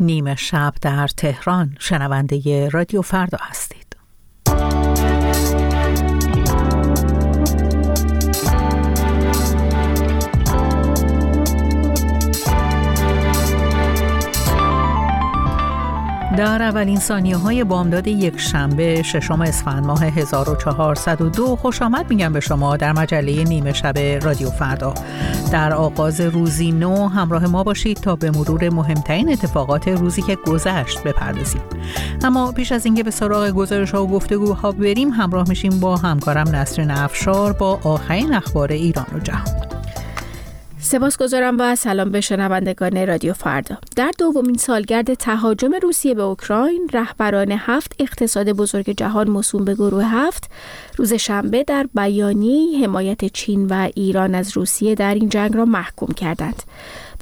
نیمه شب در تهران. شنونده رادیو فردا هستید. در اولین ثانیه‌های بامداد یک شنبه ششم اسفند ماه 1402 خوش آمد میگم به شما در مجله نیمه شب رادیو فردا. در آغاز روزی نو همراه ما باشید تا به مرور مهمترین اتفاقات روزی که گذشت بپردازیم. اما پیش از اینکه به سراغ گزارش‌ها و گفتگوها بریم، همراه میشیم با همکارم نسرین افشار با آخرین اخبار ایران و جهان. سپاسگزارم و سلام به شنوندگان رادیو فردا. در دومین سالگرد تهاجم روسیه به اوکراین، رهبران 7 اقتصاد بزرگ جهان موسوم به گروه هفت روز شنبه در بیانیه‌ای حمایت چین و ایران از روسیه در این جنگ را محکوم کردند.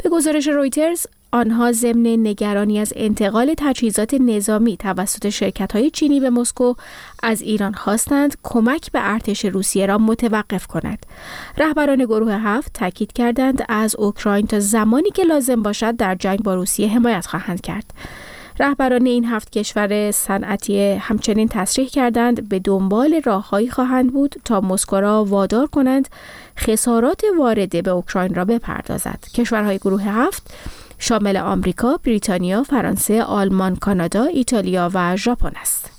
به گزارش رویترز، آنها ضمن نگرانی از انتقال تجهیزات نظامی توسط شرکت‌های چینی به مسکو از ایران خواستند کمک به ارتش روسیه را متوقف کند. رهبران گروه هفت تاکید کردند از اوکراین تا زمانی که لازم باشد در جنگ با روسیه حمایت خواهند کرد. رهبران این 7 کشور صنعتی همچنین تصریح کردند به دنبال راههایی خواهند بود تا مسکو را وادار کنند خسارات وارده به اوکراین را بپردازد. کشورهای گروه هفت شامل آمریکا، بریتانیا، فرانسه، آلمان، کانادا، ایتالیا و ژاپن است.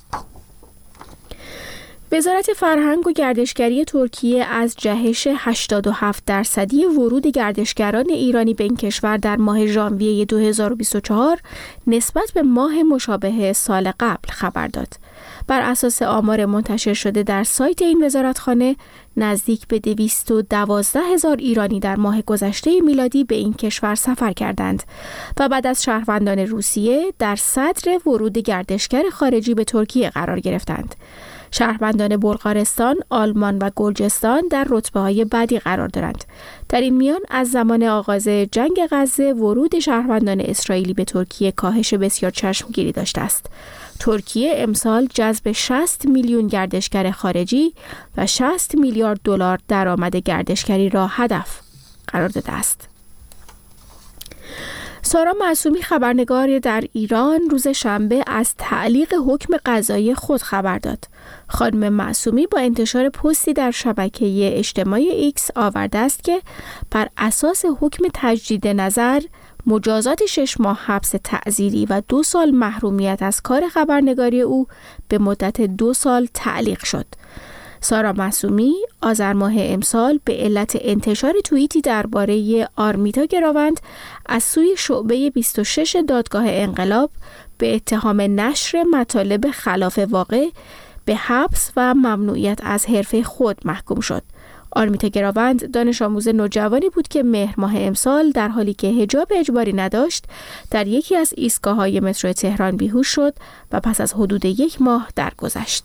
وزارت فرهنگ و گردشگری ترکیه از جهش 87% ورود گردشگران ایرانی به این کشور در ماه ژانویه 2024 نسبت به ماه مشابه سال قبل خبر داد. بر اساس آمار منتشر شده در سایت این وزارتخانه، نزدیک به 212,000 ایرانی در ماه گذشته میلادی به این کشور سفر کردند و بعد از شهروندان روسیه در صدر ورود گردشگر خارجی به ترکیه قرار گرفتند. شهروندان بلغارستان، آلمان و گرجستان در رتبه‌های بعدی قرار دارند. در این میان از زمان آغاز جنگ غزه ورود شهروندان اسرائیلی به ترکیه کاهش بسیار چشمگیری داشته است. ترکیه امسال جذب 60 میلیون گردشگر خارجی و 60 میلیارد دلار درآمد گردشگری را هدف قرار داده است. سارا معصومی خبرنگار در ایران روز شنبه از تعلیق حکم قضایی خود خبر داد. خانم معصومی با انتشار پستی در شبکه اجتماعی ایکس آورده است که بر اساس حکم تجدید نظر، مجازات 6 ماه حبس تعزیری و 2 سال محرومیت از کار خبرنگاری او به مدت 2 سال تعلیق شد. سارا معصومی آذر ماه امسال به علت انتشار توییتی درباره آرمیتا گراوند از سوی شعبه 26 دادگاه انقلاب به اتهام نشر مطالب خلاف واقع به حبس و ممنوعیت از حرفه خود محکوم شد. آرمیتا گراوند دانش آموز نوجوانی بود که مهر ماه امسال در حالی که حجاب اجباری نداشت در یکی از ایستگاه‌های مترو تهران بیهوش شد و پس از حدود 1 ماه درگذشت.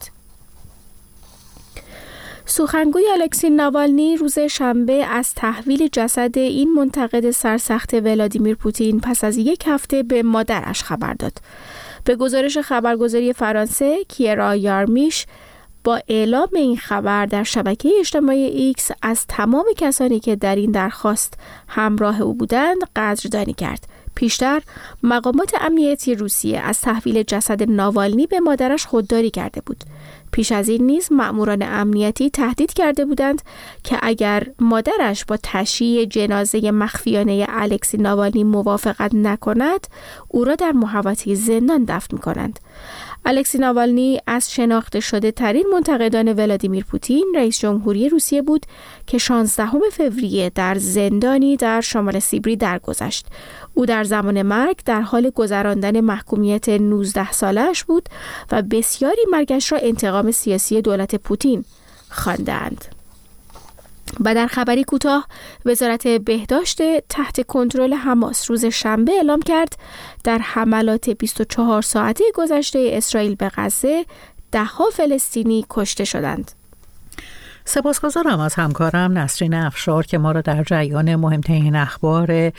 سخنگوی الکسی ناوالنی روز شنبه از تحویل جسد این منتقد سرسخت ولادیمیر پوتین پس از 1 هفته به مادرش خبر داد. به گزارش خبرگزاری فرانسه، کیرا یارمیش با اعلام این خبر در شبکه اجتماعی ایکس از تمام کسانی که در این درخواست همراه او بودند قدردانی کرد. پیشتر مقامات امنیتی روسیه از تحویل جسد ناوالنی به مادرش خودداری کرده بود. پیش از این نیز مأموران امنیتی تهدید کرده بودند که اگر مادرش با تشییع جنازه مخفیانه الکسی ناوالنی موافقت نکند، او را در محوطه زندان دفن می‌کنند. الکسی ناوالنی از شناخته شده ترین منتقدان ولادیمیر پوتین، رئیس جمهوری روسیه بود که 16 فوریه در زندانی در شمال سیبری درگذشت. او در زمان مرگ در حال گذراندن محکومیت 19 سالش بود و بسیاری مرگش را انتقام سیاسی دولت پوتین خواندند. و در خبری کوتاه، وزارت بهداشت تحت کنترل حماس روز شنبه اعلام کرد در حملات 24 ساعته گذشته اسرائیل به غزه 10 فلسطینی کشته شدند. سپاسگزارم از همکارم نسرین افشار که ما را در جریان مهمترین اخبار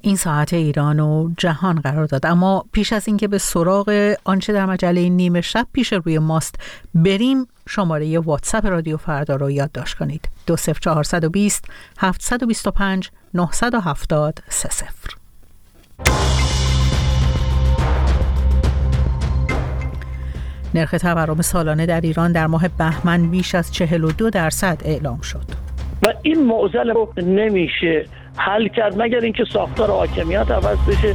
این ساعت ایران و جهان قرار داد. اما پیش از اینکه به سراغ آنچه در مجله نیمه شب پیش روی ماست بریم، شماره واتساپ رادیو فردا رو یادداشت کنید: 20420 725 970 30. نرخ تورم سالانه در ایران در ماه بهمن بیش از 42% اعلام شد و این معضل رو نمیشه حل کرد مگر اینکه ساختار حاکمیت عوض بشه.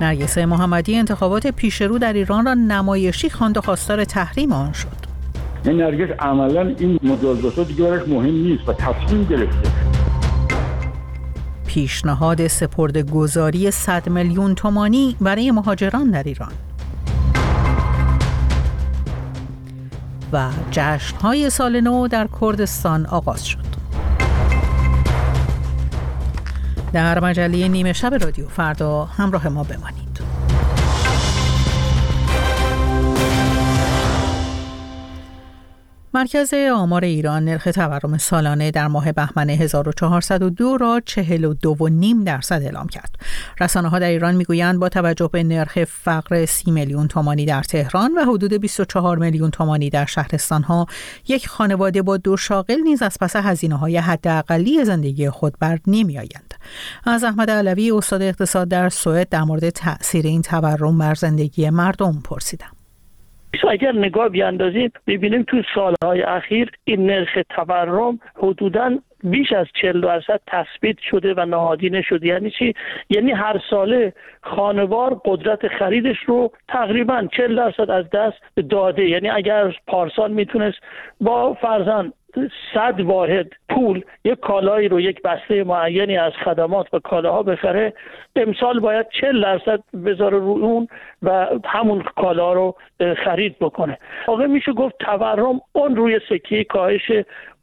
نرگس محمدی انتخابات پیشرو در ایران را نمایشی خواند و خواستار تحریم آن شد. این نرگس عملاً این مجازات دیگه براش مهم نیست و تصمیم گرفته. پیشنهاد سپرده‌گذاری 100 میلیون تومانی برای مهاجران در ایران و جشن‌های سال نو در کردستان آغاز شد. در مجله نیمه شب رادیو فردا همراه ما بمانید. مرکز آمار ایران نرخ تورم سالانه در ماه بهمن 1402 را 42.5% اعلام کرد. رسانه‌ها در ایران می‌گویند با توجه به نرخ فقر 30 میلیون تومانی در تهران و حدود 24 میلیون تومانی در شهرستان‌ها، یک خانواده با دو شاغل نیز از پس هزینه‌های حداقلی زندگی خود بر نمی‌آیند. از احمد علوی، استاد اقتصاد در سوئد، در مورد تأثیر این تورم بر زندگی مردم پرسیدم. اگر نگاه بیاندازیم ببینیم تو سالهای اخیر این نرخ تورم حدوداً بیش از 40% تثبیت شده و نهادینه شده. یعنی چی؟ یعنی هر ساله خانوار قدرت خریدش رو تقریباً 40% از دست داده. یعنی اگر پارسال میتونست با فرضاً 100 واحد پول یک کالایی رو، یک بسته معینی از خدمات و کالاها بخره، امسال باید 40% بذاره روی اون و همون کالا رو خرید بکنه. واقعا میشه گفت تورم اون روی سکه کاهش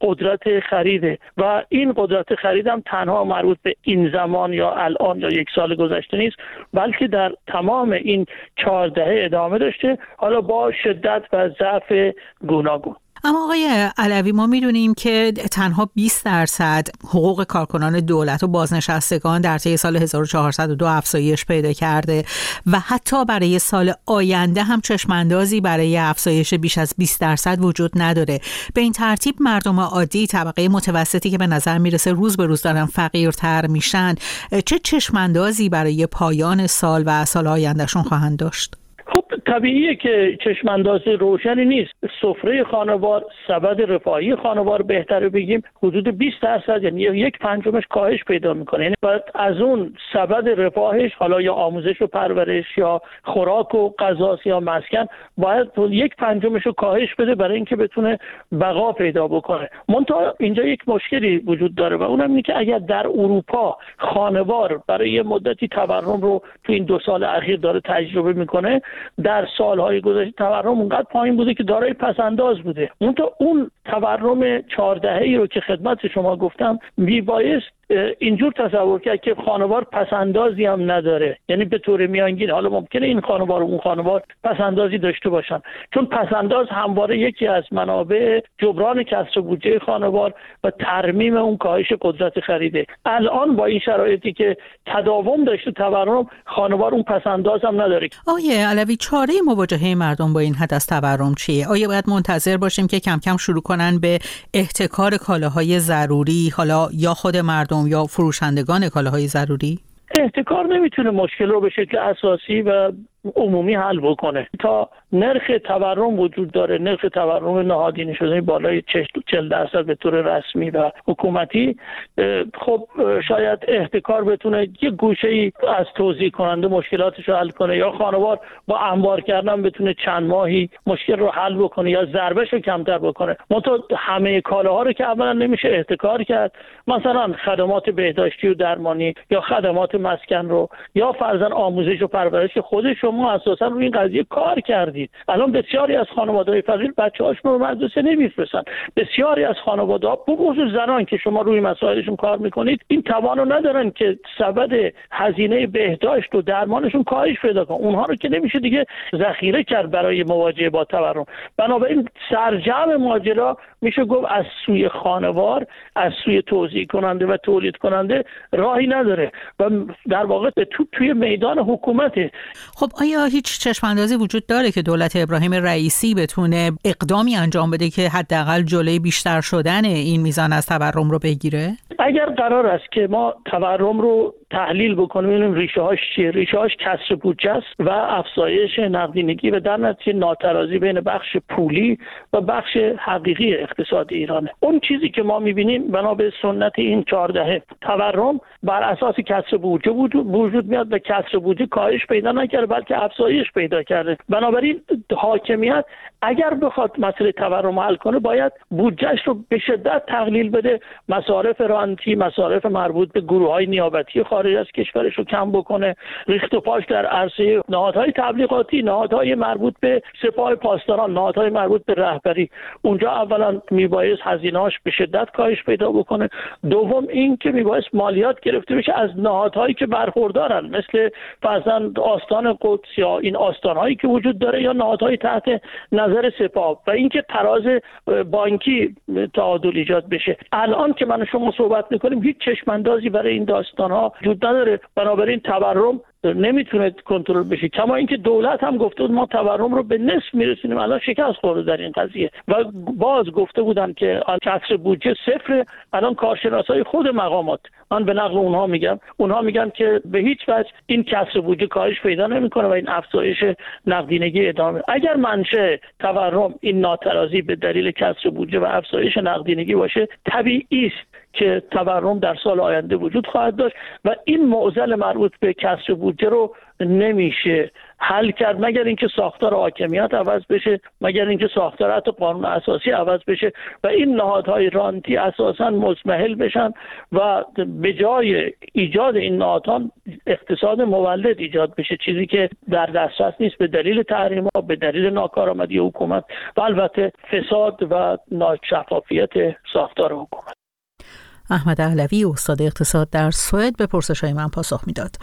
قدرت خریده و این قدرت خرید هم تنها مربوط به این زمان یا الان یا یک سال گذشته نیست، بلکه در تمام این 4 دهه ادامه داشته، حالا با شدت و ضعف گوناگون. اما آقای علوی، ما میدونیم که تنها 20% حقوق کارکنان دولت و بازنشستگان در طی سال 1402 افزایش پیدا کرده و حتی برای سال آینده هم چشماندازی برای افزایش بیش از 20% وجود نداره. به این ترتیب مردم عادی، طبقه متوسطی که به نظر میرسه روز به روز دارن فقیرتر میشن، چه چشماندازی برای پایان سال و سال آیندهشون خواهند داشت؟ خب طبیعیه که چشمانداز روشنی نیست. سفره خانوار، سبد رفاهی خانوار بهتره بگیم، حدود 20% یعنی 1/5 کاهش پیدا میکنه. یعنی باید از اون سبد رفاهش، حالا یا آموزش و پرورش یا خوراک و غذا یا مسکن، باید 1/5 رو کاهش بده برای اینکه بتونه بقا پیدا بکنه. منتها اینجا یک مشکلی وجود داره و اونم اینه که اگر در اروپا خانوار برای مدتی تورم رو تو این 2 سال اخیر داره تجربه میکنه، در سالهای گذشته تورم اونقدر پایین بوده که دارای پس‌انداز بوده. اون تورم 14ی رو که خدمت شما گفتم، میبایست اینجور تصور کرد که خانوار پس‌اندازی هم نداره. یعنی به طور میانگین، حالا ممکنه این خانوار و اون خانوار پس‌اندازی داشته باشن، چون پس‌انداز همواره یکی از منابع جبران کسر بودجه خانوار و ترمیم اون کاهش قدرت خریده. الان با این شرایطی که تداوم داشته تورم، خانوار اون پس‌انداز هم نداره. آیه علوی، چاره مواجهه مردم با این حد از تورم چیه؟ آیا باید منتظر باشیم که کم کم شروع کنن به احتکار کالاهای ضروری، حالا یا خود مردم یا فروشندگان کالاهای ضروری؟ احتکار نمیتونه مشکل رو به شکل اساسی و عمومی حل بکنه. تا نرخ تورم وجود داره، نرخ تورم نهادینه شده بالای 40% به طور رسمی و حکومتی، خب شاید احتکار بتونه یه گوشه‌ای از توزیع کننده مشکلاتش رو حل کنه، یا خانوار با انبار کردن بتونه چند ماهی مشکل رو حل بکنه یا ضربش رو کمتر بکنه. منتها همه کالاها رو که اولا نمیشه احتکار کرد، مثلا خدمات بهداشتی و درمانی یا خدمات مسکن رو، یا فرضاً آموزش و پرورش خودش رو، ما اساسا روی این قضیه کار کردید. الان بسیاری از خانواده‌های فقیر بچه‌هاشون رو مدرسه نمی‌فرستن. بسیاری از خانواده‌ها، بخصوص زنان که شما روی مسائلشون کار می‌کنید، این توانو ندارن که سبد هزینه بهداشت و درمانشون کاهش پیدا کنه. اونها رو که نمیشه دیگه ذخیره کرد برای مواجهه با تورم. بنابراین سرجم ماجرا میشه گفت از سوی خانوار، از سوی توزیع کننده و تولید کننده راهی نداره و در واقع توی میدان حکومته. خب آیا هیچ چشم‌اندازی وجود داره که دولت ابراهیم رئیسی بتونه اقدامی انجام بده که حداقل جلوی بیشتر شدن این میزان از تورم رو بگیره؟ اگر قرار است که ما تورم رو تحلیل بکنیم، این ریشه‌هاش چیه؟ ریشه‌هاش کسر بودجه است و افزایش نقدینگی و در نتیجه ناترازی بین بخش پولی و بخش حقیقی اقتصاد ایرانه. اون چیزی که ما می‌بینیم بنا به سنت این 14 تورم بر اساس کسر بودجه وجود میاد و کسر بودجه کاهش پیدا نکرده بلکه افزایش پیدا کرده. بنابراین حاکمیت اگر بخواد مسئله تورم حل کنه باید بودجهش رو به شدت تقلیل بده، مصارف رانتی، مصارف مربوط به گروه‌های نیابتی خارج از کشورش رو کم بکنه، ریخت و پاش در عرصه نهادهای تبلیغاتی، نهادهای مربوط به سپاه پاسداران، نهادهای مربوط به رهبری، اونجا اولا میبایست هزینه‌اش به شدت کاهش پیدا بکنه. دوم این که میبایست مالیات گرفته بشه از نهادهایی که برخوردارن، مثل مثلا آستان قدس یا این آستان‌هایی که وجود داره یا نهادهای تحت نظر سپاه، و اینکه تراز بانکی تعادل ایجاد بشه. الان که من شما صحبت می‌کنیم هیچ چشم‌اندازی برای این داستان‌ها وجود نداره، بنابراین تورم نمیتونه کنترل بشه. کما اینکه دولت هم گفته بود ما تورم رو به نصف میرسونیم، الان شکست خورده در این قضیه و باز گفته بودن که کسر بودجه صفر. الان کارشناسای خود مقامات، من به نقل اونها میگم، اونها میگن که به هیچ وجه این کسر بودجه کاهش پیدا نمیکنه و این افزایش نقدینگی ادامه. اگر منشأ تورم این ناترازی به دلیل کسر بودجه و افزایش نقدینگی باشه، طبیعی است که تورم در سال آینده وجود خواهد داشت و این معضل مربوط به کسر بودجه رو نمیشه حل کرد مگر اینکه ساختار حاکمیت عوض بشه، مگر اینکه ساختار قانون اساسی عوض بشه و این نهادهای رانتی اساساً مضمحل بشن و به جای ایجاد این نهادان اقتصاد مولد ایجاد بشه، چیزی که در دسترس نیست به دلیل تحریم‌ها، به دلیل ناکارآمدی حکومت و البته فساد و ناشفافیت ساختار حکومت. احمد علوی، استاد اقتصاد در سوئد، به پرسش‌های من پاسخ می‌داد.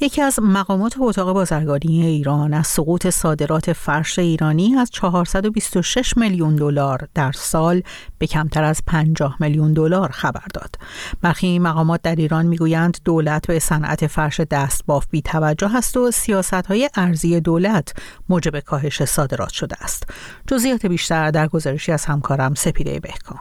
یکی از مقامات اتاق بازرگانی ایران از سقوط صادرات فرش ایرانی از 426 میلیون دلار در سال به کمتر از 50 میلیون دلار خبر داد. برخی مقامات در ایران می‌گویند دولت به صنعت فرش دستباف بی‌توجه است و سیاست‌های ارزی دولت موجب کاهش صادرات شده است. جزئیات بیشتر در گزارشی از همکارم سپیده بهکام.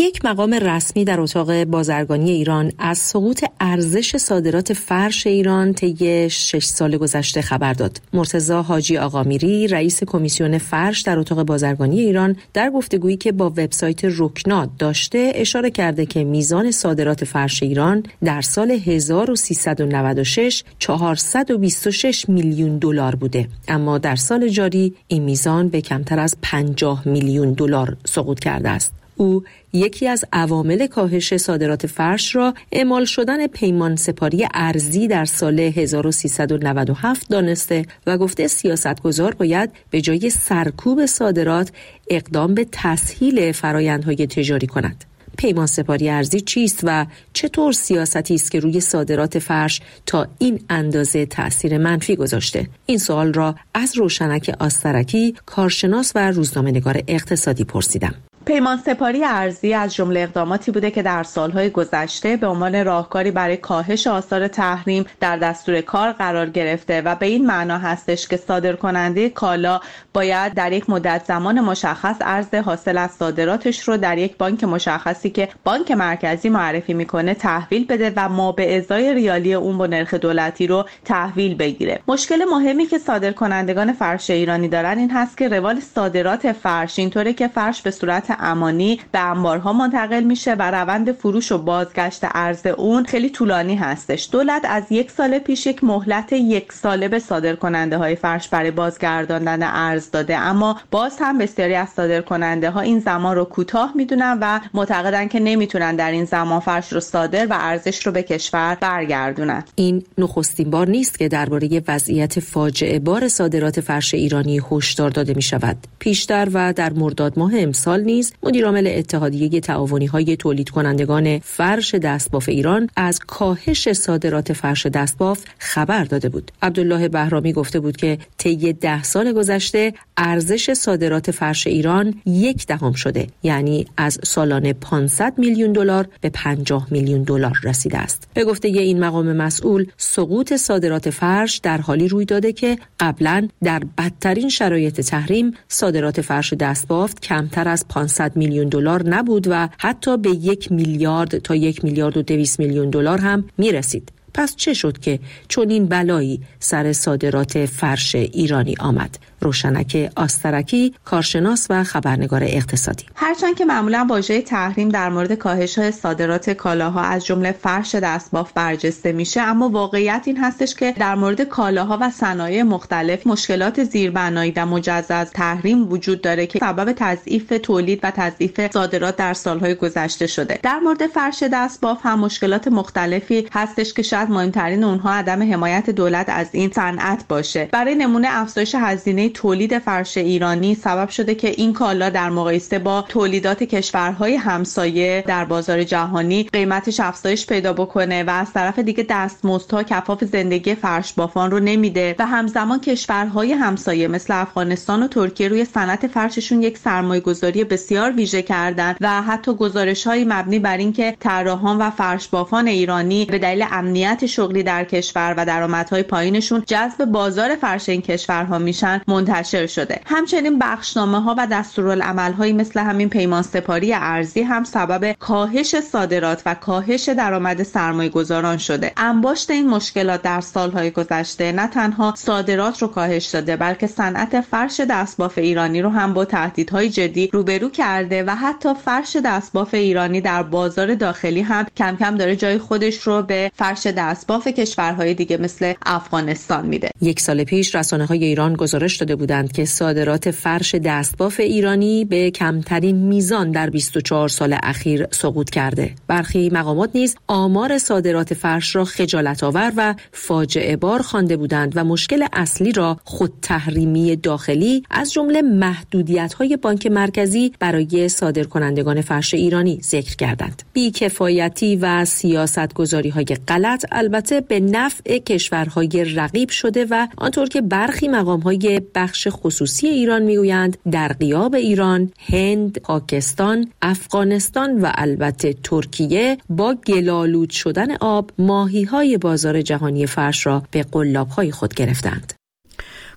یک مقام رسمی در اتاق بازرگانی ایران از سقوط ارزش صادرات فرش ایران طی 6 سال گذشته خبر داد. مرتضی حاجی آقامیری، رئیس کمیسیون فرش در اتاق بازرگانی ایران، در گفتگویی که با وبسایت رکنا داشته اشاره کرده که میزان صادرات فرش ایران در سال 1396 426 میلیون دلار بوده، اما در سال جاری این میزان به کمتر از 50 میلیون دلار سقوط کرده است. او یکی از عوامل کاهش صادرات فرش را اعمال شدن پیمان سپاری ارزی در سال 1397 دانسته و گفته سیاستگزار باید به جای سرکوب صادرات اقدام به تسهیل فرآیندهای تجاری کند. پیمان سپاری ارزی چیست و چطور سیاستی است که روی صادرات فرش تا این اندازه تأثیر منفی گذاشته؟ این سوال را از روشنک آسترکی، کارشناس و روزنامه‌نگار اقتصادی پرسیدم. پیمان سپاری ارزی از جمله اقداماتی بوده که در سالهای گذشته به عنوان راهکاری برای کاهش آثار تحریم در دستور کار قرار گرفته و به این معنا هستش که صادرکننده کالا باید در یک مدت زمان مشخص ارز حاصل از صادراتش رو در یک بانک مشخصی که بانک مرکزی معرفی میکنه تحویل بده و ما به ازای ریالی اون با نرخ دولتی رو تحویل بگیره. مشکل مهمی که صادرکنندگان فرش ایرانی دارن این هست که روال صادرات فرش اینطوره که فرش به صورت امانی به انبارها منتقل میشه و روند فروش و بازگشت ارز اون خیلی طولانی هستش. دولت از یک سال پیش یک مهلت یک ساله به صادرکننده های فرش برای بازگرداندن ارز داده، اما باز هم بسیاری از صادرکننده ها این زمان رو کوتاه میدونن و معتقدن که نمیتونن در این زمان فرش رو صادر و ارزش رو به کشور برگردونن. این نخستین بار نیست که درباره وضعیت فاجعه بار صادرات فرش ایرانی هشدار داده میشود. پیشتر و در مرداد ماه امسال نیز عزیز، مدیرعامل اتحادیه تعاونی‌های تولید کنندگان فرش دستباف ایران، از کاهش صادرات فرش دستباف خبر داده بود. عبدالله بهرامی گفته بود که طی 10 سال گذشته ارزش صادرات فرش ایران 0.1 شده، یعنی از سالانه $500 میلیون به $50 میلیون رسیده است. به گفته این مقام مسئول، سقوط صادرات فرش در حالی روی داده که قبلا در بدترین شرایط تحریم صادرات فرش دستبافت کمتر از $500 میلیون نبود و حتی به 1 میلیارد تا $1.2 میلیارد هم میرسید. پس چه شد که چنین بلایی سر صادرات فرش ایرانی آمد؟ روشنک آسترکی، کارشناس و خبرنگار اقتصادی: هرچند که معمولا واژه تحریم در مورد کاهش‌های صادرات کالاها از جمله فرش دستباف برجسته میشه، اما واقعیت این هستش که در مورد کالاها و صنایع مختلف مشکلات زیربنایی و مجزا از تحریم وجود داره که سبب تضعیف تولید و تضعیف صادرات در سالهای گذشته شده. در مورد فرش دستباف هم مشکلات مختلفی هستش که شاید مهمترین اونها عدم حمایت دولت از این صنعت باشه. برای نمونه، افزایش هزینه تولید فرش ایرانی سبب شده که این کالا در مقایسه با تولیدات کشورهای همسایه در بازار جهانی قیمتش افزایش پیدا بکنه و از طرف دیگه دستمزدها کفاف زندگی فرش بافان رو نمیده و همزمان کشورهای همسایه مثل افغانستان و ترکیه روی صنعت فرششون یک سرمایه‌گذاری بسیار ویژه کردن و حتی گزارش‌های مبنی بر اینکه طراحان و فرش بافان ایرانی به دلیل امنیت شغلی در کشور و درآمدهای پایینشون جذب بازار فرش این کشورها میشن منتشر شده. همچنین بخشنامه‌ها و دستورالعمل‌هایی مثل همین پیمان سپاری ارزی هم سبب کاهش صادرات و کاهش درآمد سرمایه‌گذاران شده. انباشت این مشکلات در سال‌های گذشته نه تنها صادرات رو کاهش داده، بلکه صنعت فرش دستباف ایرانی رو هم با تهدیدهای جدی روبرو کرده و حتی فرش دستباف ایرانی در بازار داخلی هم کم کم داره جای خودش رو به فرش دستباف کشورهای دیگه مثل افغانستان میده. 1 سال پیش رسانه‌های ایران گزارش داده بودند که صادرات فرش دستباف ایرانی به کمترین میزان در 24 سال اخیر سقوط کرده. برخی مقامات نیز آمار صادرات فرش را خجالت‌آور و فاجعه بار خوانده بودند و مشکل اصلی را خودتحریمی داخلی از جمله محدودیت‌های بانک مرکزی برای صادرکنندگان فرش ایرانی ذکر کردند. بی‌کفایتی و سیاست‌گذاری‌های غلط البته به نفع کشورهای رقیب شده و آنطور که برخی مقام‌های بخش خصوصی ایران میگویند، در غیاب ایران، هند، پاکستان، افغانستان و البته ترکیه با گلالود شدن آب، ماهی‌های بازار جهانی فرش را به قلاب‌های خود گرفتند.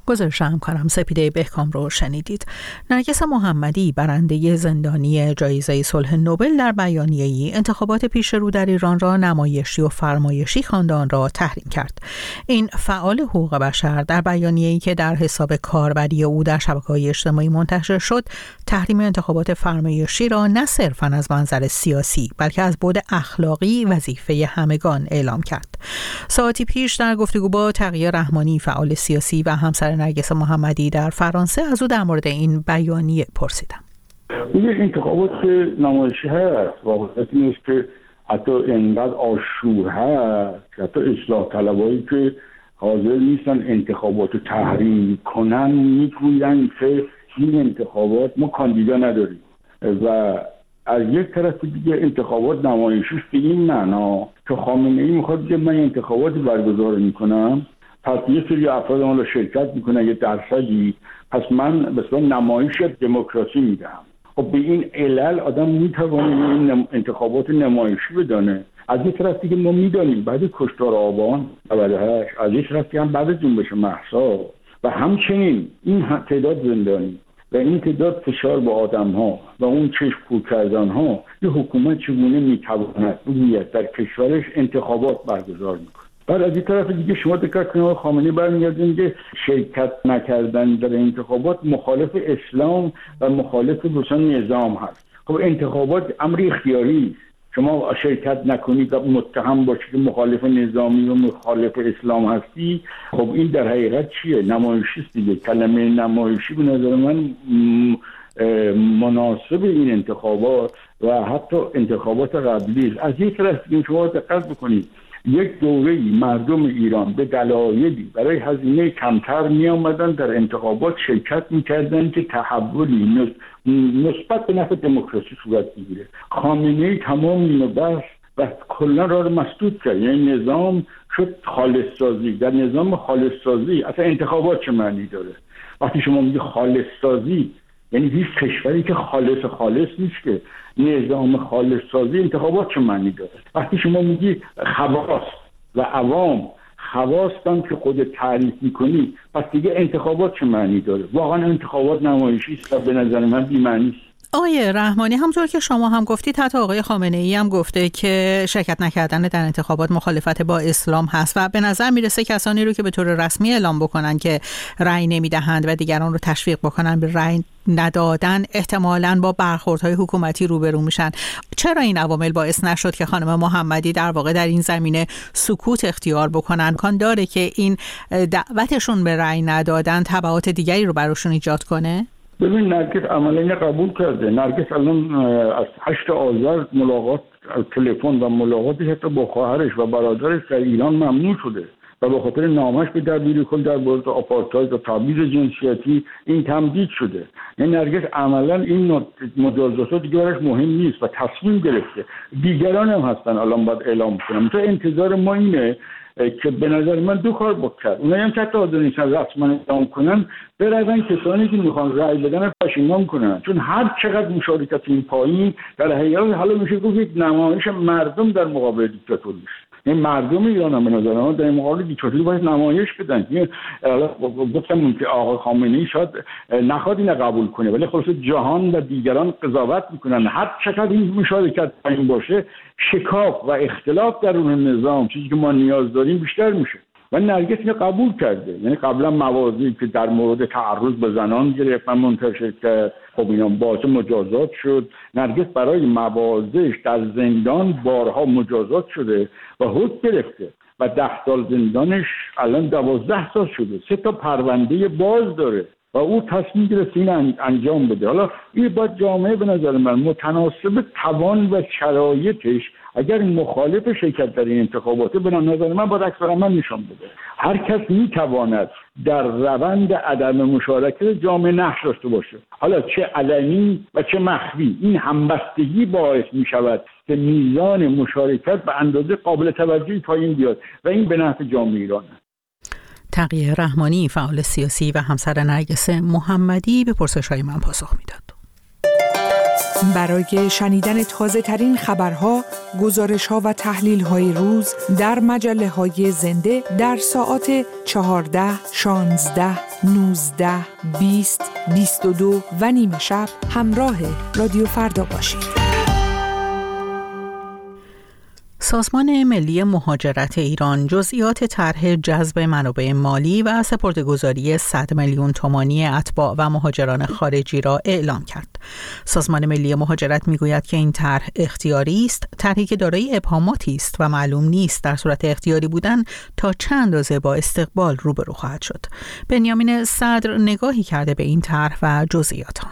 گزارش همکارم سپیده بهکام رو شنیدید. نرگس محمدی، برنده زندانی جایزه صلح نوبل، در بیانیه‌ای انتخابات پیش رو در ایران را نمایشی و فرمایشی خواند، آن را تحریم کرد. این فعال حقوق بشر در بیانیه‌ای که در حساب کاربری او در شبکه‌های اجتماعی منتشر شد، تحریم انتخابات فرمایشی را نه صرفاً از منظر سیاسی بلکه از بعد اخلاقی وظیفه همگان اعلام کرد. ساعتی پیش در گفتگو با تقیه رحمانی، فعال سیاسی و همسر نرگس محمدی در فرانسه، از او در مورد این بیانیه پرسیدم. این انتخابات نمایشی هست و حتی نیست که حتی انقدر آشور هست، حتی اصلاح طلبایی که حاضر نیستن انتخابات رو تحریم کنن میگوین که این انتخابات ما کاندیدا نداریم و از یک طرف دیگه انتخابات نمایشی است، این معنا که خامنه ای میخواد که من انتخابات برگزار میکنم، پس یه سری افراد اون رو شرکت میکنن یه درصدی، پس من به صورت نمایش دموکراسی میدم. خب به این علل آدم میتوانه این انتخابات نمایشی بدانه. از یه طرف دیگه ما میدانیم بعد کشتار آبان اولهش، از یه طرف دیگه هم بعد جنبش مهسا و همچنین این تعداد زندانی و این تعداد فشار به آدم ها و اون چشم پور کردن ها، یه حکومت چگونه میتواند در کشورش انتخابات برگزار میکنه. بعد از این طرف دیگه شما دقت کنید آقای خامنه‌ای برمیگردن که شرکت نکردن در انتخابات مخالف اسلام و مخالف دوستان نظام هست. خب انتخابات امر اختیاری، شما شرکت نکنید و متهم باشید که مخالف نظامی و مخالف اسلام هستی، خب این در حقیقت چیه؟ نمایشی است دیگه. کلمه نمایشی به نظر من مناسب این انتخابات و حتی انتخابات قبلی است. از یک طرف شما دقت بکنید یک دوره‌ای مردم ایران به دلایلی برای هزینه کمتر می آمدن در انتخابات شرکت می کردن که تحولی نسبت به نفع دموکراسی صورت بگیره. خامنه‌ای تمام اینو بست و کلا را مسدود کرد. یعنی نظام شد خالص سازی. در نظام خالص سازی اصلا انتخابات چه معنی داره؟ وقتی شما میگی خالص سازی یعنی هیچ کشوری که خالص نیست که. نظام خالص سازی انتخابات چه معنی داره؟ وقتی شما میگی خواص و عوام، خواص هم که خودت تعریف میکنی، پس دیگه انتخابات چه معنی داره؟ واقعا انتخابات نمایشی است و به نظر من بی معنی است. آقای رحمانی، همونطور که شما هم گفتید، حتی آقای خامنه‌ای هم گفته که شرکت نکردن در انتخابات مخالفت با اسلام هست و به نظر میرسه کسانی رو که به طور رسمی اعلام بکنن که رأی نمیدهند و دیگران رو تشویق بکنن به رأی ندادن، احتمالاً با برخوردهای حکومتی روبرو میشن. چرا این عوامل باعث نشد که خانم محمدی در واقع در این زمینه سکوت اختیار بکنن؟ کان داره که این دعوتشون به رأی ندادن تبعات دیگری رو براشون ایجاد کنه؟ ببین، نرگس عملا قبول کرده. نرگس الان از 8 آذر ملاقات تلفن و ملاقاتش حتی با خواهرش و برادرش در ایران ممنوع شده و به خاطر نامش به دبیر کل در باره آپارتاید و تبعیض جنسیتی این تمدید شده. یعنی نرگس عملا این مجازات دیگه براش مهم نیست و تصمیم گرفته. دیگران هم هستن الان باید اعلام کنم. تو انتظار ما اینه که به نظر من دو کار بکرد. اونایی هم که حتی حاضر نیستن رسما اعلام کنن، برن کسانی که میخوان رأی بدن پشیمان کنن، چون هر چقدر مشارکت این پایین در حیات حالا میشه گفت یک نمایش مردم در مقابل دیکتاتوری است. این مردم ایران هم به نظر من در مقابل دیکتاتوری باید نمایش بدن. یعنی گفتم که آقای خامنه‌ای شاید نخواد اینو قبول کنه، ولی خلاص جهان و دیگران قضاوت میکنن. هر چقدر این مشارکت پایین باشه، شکاف و اختلاف در اون نظام، چیزی که ما نیاز داریم، بیشتر میشه. و نرگس اینو قبول کرده. یعنی قبلا موازی که در مورد تعرض به زنان گرفت و منتشر کرد، خب اینا باعث مجازات شد. نرگس برای موازیش در زندان بارها مجازات شده و حد گرفته و 10 سال زندانش الان 12 سال شده. 3 تا پرونده باز داره و او تصمیم گرفت این انجام بده. حالا این با جامعه به نظر من متناسب توان و شرایطش، اگر مخالف شرکت در این انتخابات به نظر من باید اکثر من نشان بده. هر کس میتواند در روند عدم مشارکت جامعه نقش داشته باشه، حالا چه علنی و چه مخفی. این همبستگی باعث میشود که میزان مشارکت به اندازه قابل توجهی پایین بیاد و این به نفع جامعه ایران است. تقیه رحمانی، فعال سیاسی و همسر نرگس محمدی، به پرسش‌های من پاسخ میداد. برای شنیدن تازه‌ترین خبرها، گزارش‌ها و تحلیل‌های روز در مجله‌های زنده در ساعات 14، 16، 19، 20، 22 و نیمه شب همراه رادیو فردا باشید. سازمان ملی مهاجرت ایران جزئیات طرح جذب منابع مالی و سپرده‌گذاری 100 میلیون تومانی اتباع و مهاجران خارجی را اعلام کرد. سازمان ملی مهاجرت می‌گوید که این طرح اختیاری است، طرحی که دارای ابهاماتی است و معلوم نیست در صورت اختیاری بودن تا چه اندازه با استقبال روبرو خواهد شد. بنیامین صدر نگاهی کرده به این طرح و جزئیات آن.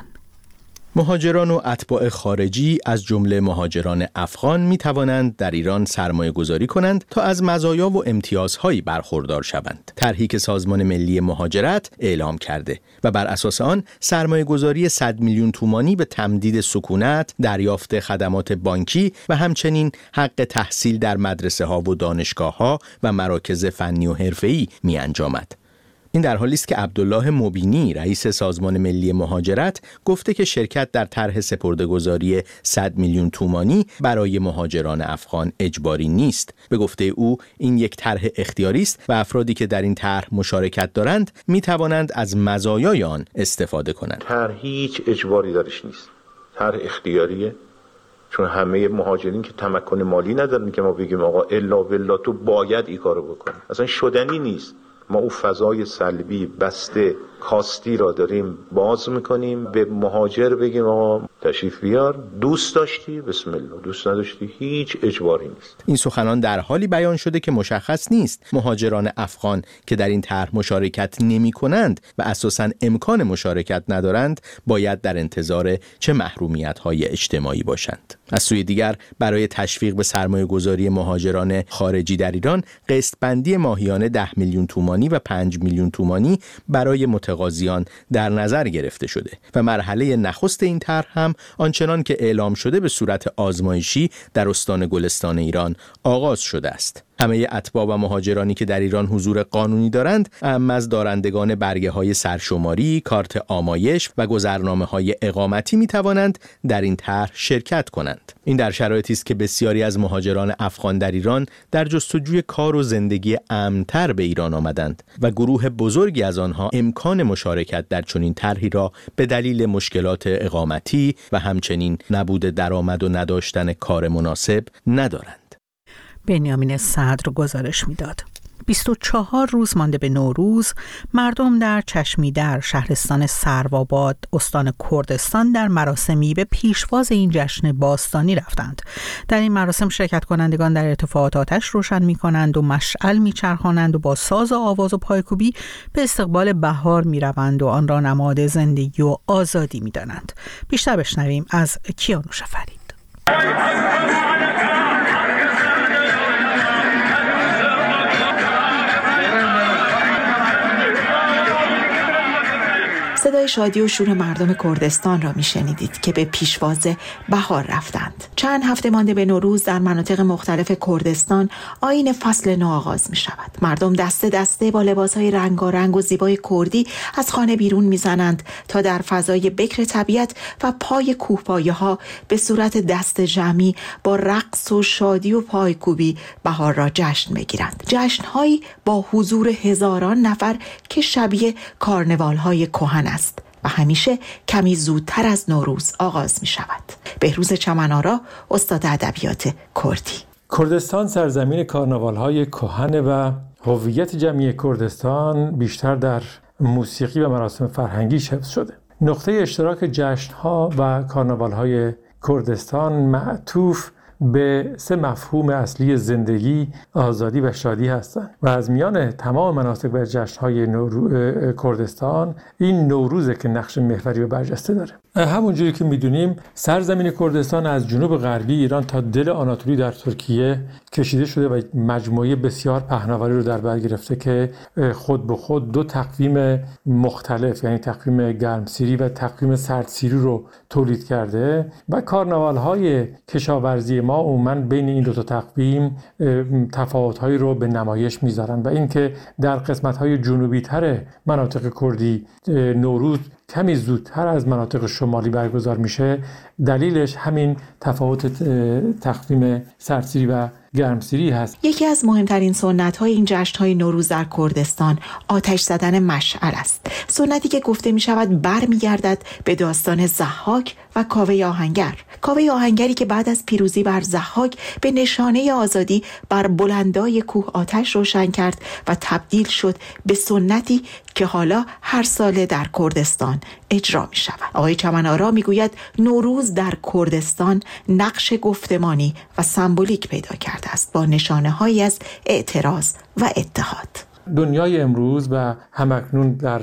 مهاجران و اتباع خارجی از جمله مهاجران افغان می توانند در ایران سرمایه گذاری کنند تا از مزایا و امتیازهایی برخوردار شوند. طرحی که سازمان ملی مهاجرت اعلام کرده و بر اساس آن سرمایه گذاری 100 میلیون تومانی به تمدید سکونت، دریافت خدمات بانکی و همچنین حق تحصیل در مدرسه ها و دانشگاه ها و مراکز فنی و حرفه‌ای می انجامد. این در حالی است که عبدالله مبینی، رئیس سازمان ملی مهاجرت، گفته که شرکت در طرح سپرده‌گذاری 100 میلیون تومانی برای مهاجران افغان اجباری نیست. به گفته او این یک طرح اختیاری است و افرادی که در این طرح مشارکت دارند می توانند از مزایای آن استفاده کنند. طرح هیچ اجباری درش نیست. طرح اختیاریه، چون همه مهاجرین که تمکن مالی ندارن که ما بگیم آقا الا بالله تو باید این کارو بکنی. اصلا شدنی نیست. ما اون فضای سلبی بسته کاستی را داریم باز میکنیم. به مهاجر بگیم آقا تشریف بیار، دوست داشتی بسم الله، دوست نداشتی هیچ اجباری نیست. این سخنان در حالی بیان شده که مشخص نیست مهاجران افغان که در این طرح مشارکت نمی کنند و اساساً امکان مشارکت ندارند باید در انتظار چه محرومیت های اجتماعی باشند. از سوی دیگر برای تشویق به سرمایه‌گذاری مهاجران خارجی در ایران قسط بندی ماهیانه 10 میلیون تومانی و 5 میلیون تومانی برای متقاضیان در نظر گرفته شده و مرحله نخست این طرح هم آنچنان که اعلام شده به صورت آزمایشی در استان گلستان ایران آغاز شده است. همه اتباع و مهاجرانی که در ایران حضور قانونی دارند، اما از دارندگان برگه‌های سرشماری، کارت آمایش و گذرنامه‌های اقامتی می توانند در این طرح شرکت کنند. این در شرایطی است که بسیاری از مهاجران افغان در ایران در جستجوی کار و زندگی امن‌تر به ایران آمدند و گروه بزرگی از آنها امکان مشارکت در چنین طرحی را به دلیل مشکلات اقامتی و همچنین نبود درآمد و نداشتن کار مناسب ندارند. بنیامین صدر گزارش میداد 24 روز مانده به نوروز مردم در چشمیدر شهرستان سروآباد استان کردستان در مراسمی به پیشواز این جشن باستانی رفتند. در این مراسم شرکت کنندگان در ارتفاعات آتش روشن می‌کنند و مشعل می‌چرخانند و با ساز و آواز و پایکوبی به استقبال بهار می‌روند و آن را نماد زندگی و آزادی می‌دانند. بیشتر بشنویم از کیانوش فرید. صدای شادی و شور مردم کردستان را میشنیدید که به پیشواز بهار رفتند. چند هفته مانده به نوروز در مناطق مختلف کردستان آیین فصل نو آغاز می شود. مردم دسته دسته با لباسهای رنگارنگ و زیبای کردی از خانه بیرون میزنند تا در فضای بکر طبیعت و پای کوهپایه‌ها به صورت دست جمعی با رقص و شادی و پایکوبی بهار را جشن بگیرند. جشن‌هایی با حضور هزاران نفر که شبیه کارنوال‌های کهن است و همیشه کمی زودتر از نوروز آغاز می شود. بهروز چمنارا استاد ادبیات کردی. کردستان سرزمین کارناوال‌های کهن و هویت جمعی کردستان بیشتر در موسیقی و مراسم فرهنگیش حفظ شده. نقطه اشتراک جشن‌ها و کارناوال‌های کردستان معطوف به 3 مفهوم اصلی زندگی، آزادی و شادی هستند و از میان تمام مناسک و جشن‌های کردستان این نوروزه که نقش محوری و برجسته داره. همونجوری که می‌دونیم سرزمین کردستان از جنوب غربی ایران تا دل آناتولی در ترکیه کشیده شده و مجموعه بسیار پهناوری رو در بر گرفته که خود به خود 2 تقویم مختلف یعنی تقویم گرمسیری و تقویم سردسیری رو تولید کرده و کارناوال‌های کشاورزی ما عموماً بین این 2 تقویم تفاوت‌هایی رو به نمایش می‌ذارن و اینکه در قسمت‌های جنوبی‌تر مناطق کردی نوروز کمی زودتر از مناطق شمالی برگزار میشه دلیلش همین تفاوت تقویم سردسیری و گرمسیری هست. یکی از مهمترین سنت‌های این جشن‌های نوروز در کردستان آتش زدن مشعل است. سنتی که گفته می‌شود برمیگردد به داستان ضحاک و کاوه آهنگر. کاوه آهنگری که بعد از پیروزی بر ضحاک به نشانه آزادی بر بلندای کوه آتش روشن کرد و تبدیل شد به سنتی که حالا هر ساله در کردستان اجرا می شود. آقای چمنارا می گوید نوروز در کردستان نقش گفتمانی و سمبولیک پیدا کرده است با نشانه هایی از اعتراض و اتحاد. دنیای امروز و همکنون در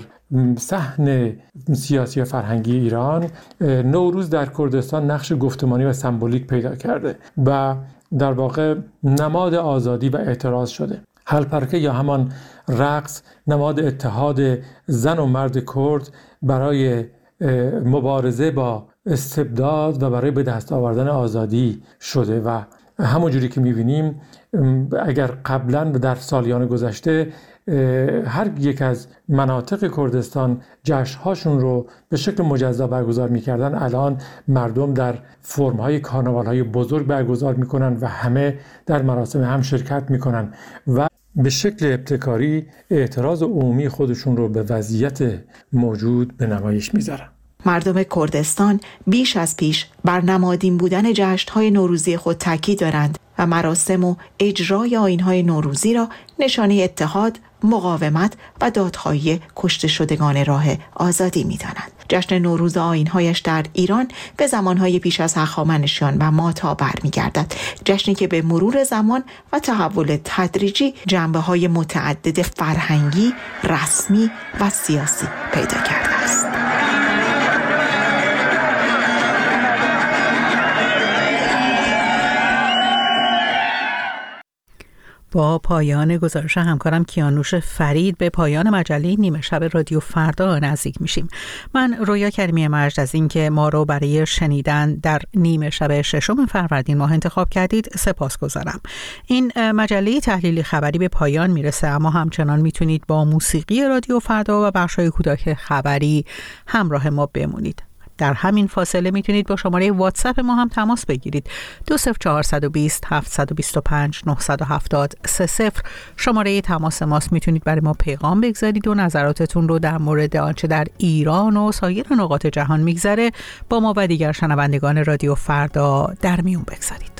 صحنه سیاسی و فرهنگی ایران نوروز در کردستان نقش گفتمانی و سمبولیک پیدا کرده و در واقع نماد آزادی و اعتراض شده. هلپرکه یا همان رقص نماد اتحاد زن و مرد کرد برای مبارزه با استبداد و برای به دست آوردن آزادی شده و همونجوری که می‌بینیم اگر قبلاً در سالیان گذشته هر یک از مناطق کردستان جشن‌هاشون رو به شکل مجزا برگزار می‌کردن الان مردم در فرم‌های کارناوال‌های بزرگ برگزار می‌کنن و همه در مراسم هم شرکت می‌کنن و به شکل ابتکاری اعتراض عمومی خودشون رو به وضعیت موجود به نمایش می‌ذارن. مردم کردستان بیش از پیش بر نمادین بودن جشن‌های نوروزی خود تاکید دارند و مراسم و اجرای آیین‌های نوروزی را نشانه اتحاد، مقاومت و دادخواهی کشته شدگان راه آزادی می‌دانند. جشن نوروز آیین‌هایش در ایران به زمانهای پیش از هخامنشیان و ماتا برمی‌گردد، جشنی که به مرور زمان و تحول تدریجی جنبه‌های متعدد فرهنگی، رسمی و سیاسی پیدا کرده است. با پایان گزارش همکارم کیانوش فرید به پایان مجله نیمه شب رادیو فردا نزدیک میشیم. من رویا کرمی مجد از اینکه ما رو برای شنیدن در نیمه شب ششم فروردین ماه انتخاب کردید سپاسگزارم. این مجله تحلیلی خبری به پایان میرسه، اما همچنان میتونید با موسیقی رادیو فردا و بخش‌های کوتاه خبری همراه ما بمونید. در همین فاصله میتونید با شماره واتساپ ما هم تماس بگیرید. 20420 725 970 30 شماره تماس ماست. میتونید برای ما پیغام بگذارید و نظراتتون رو در مورد آنچه در ایران و سایر نقاط جهان میگذره با ما و دیگر شنوندگان رادیو فردا در میون بگذارید.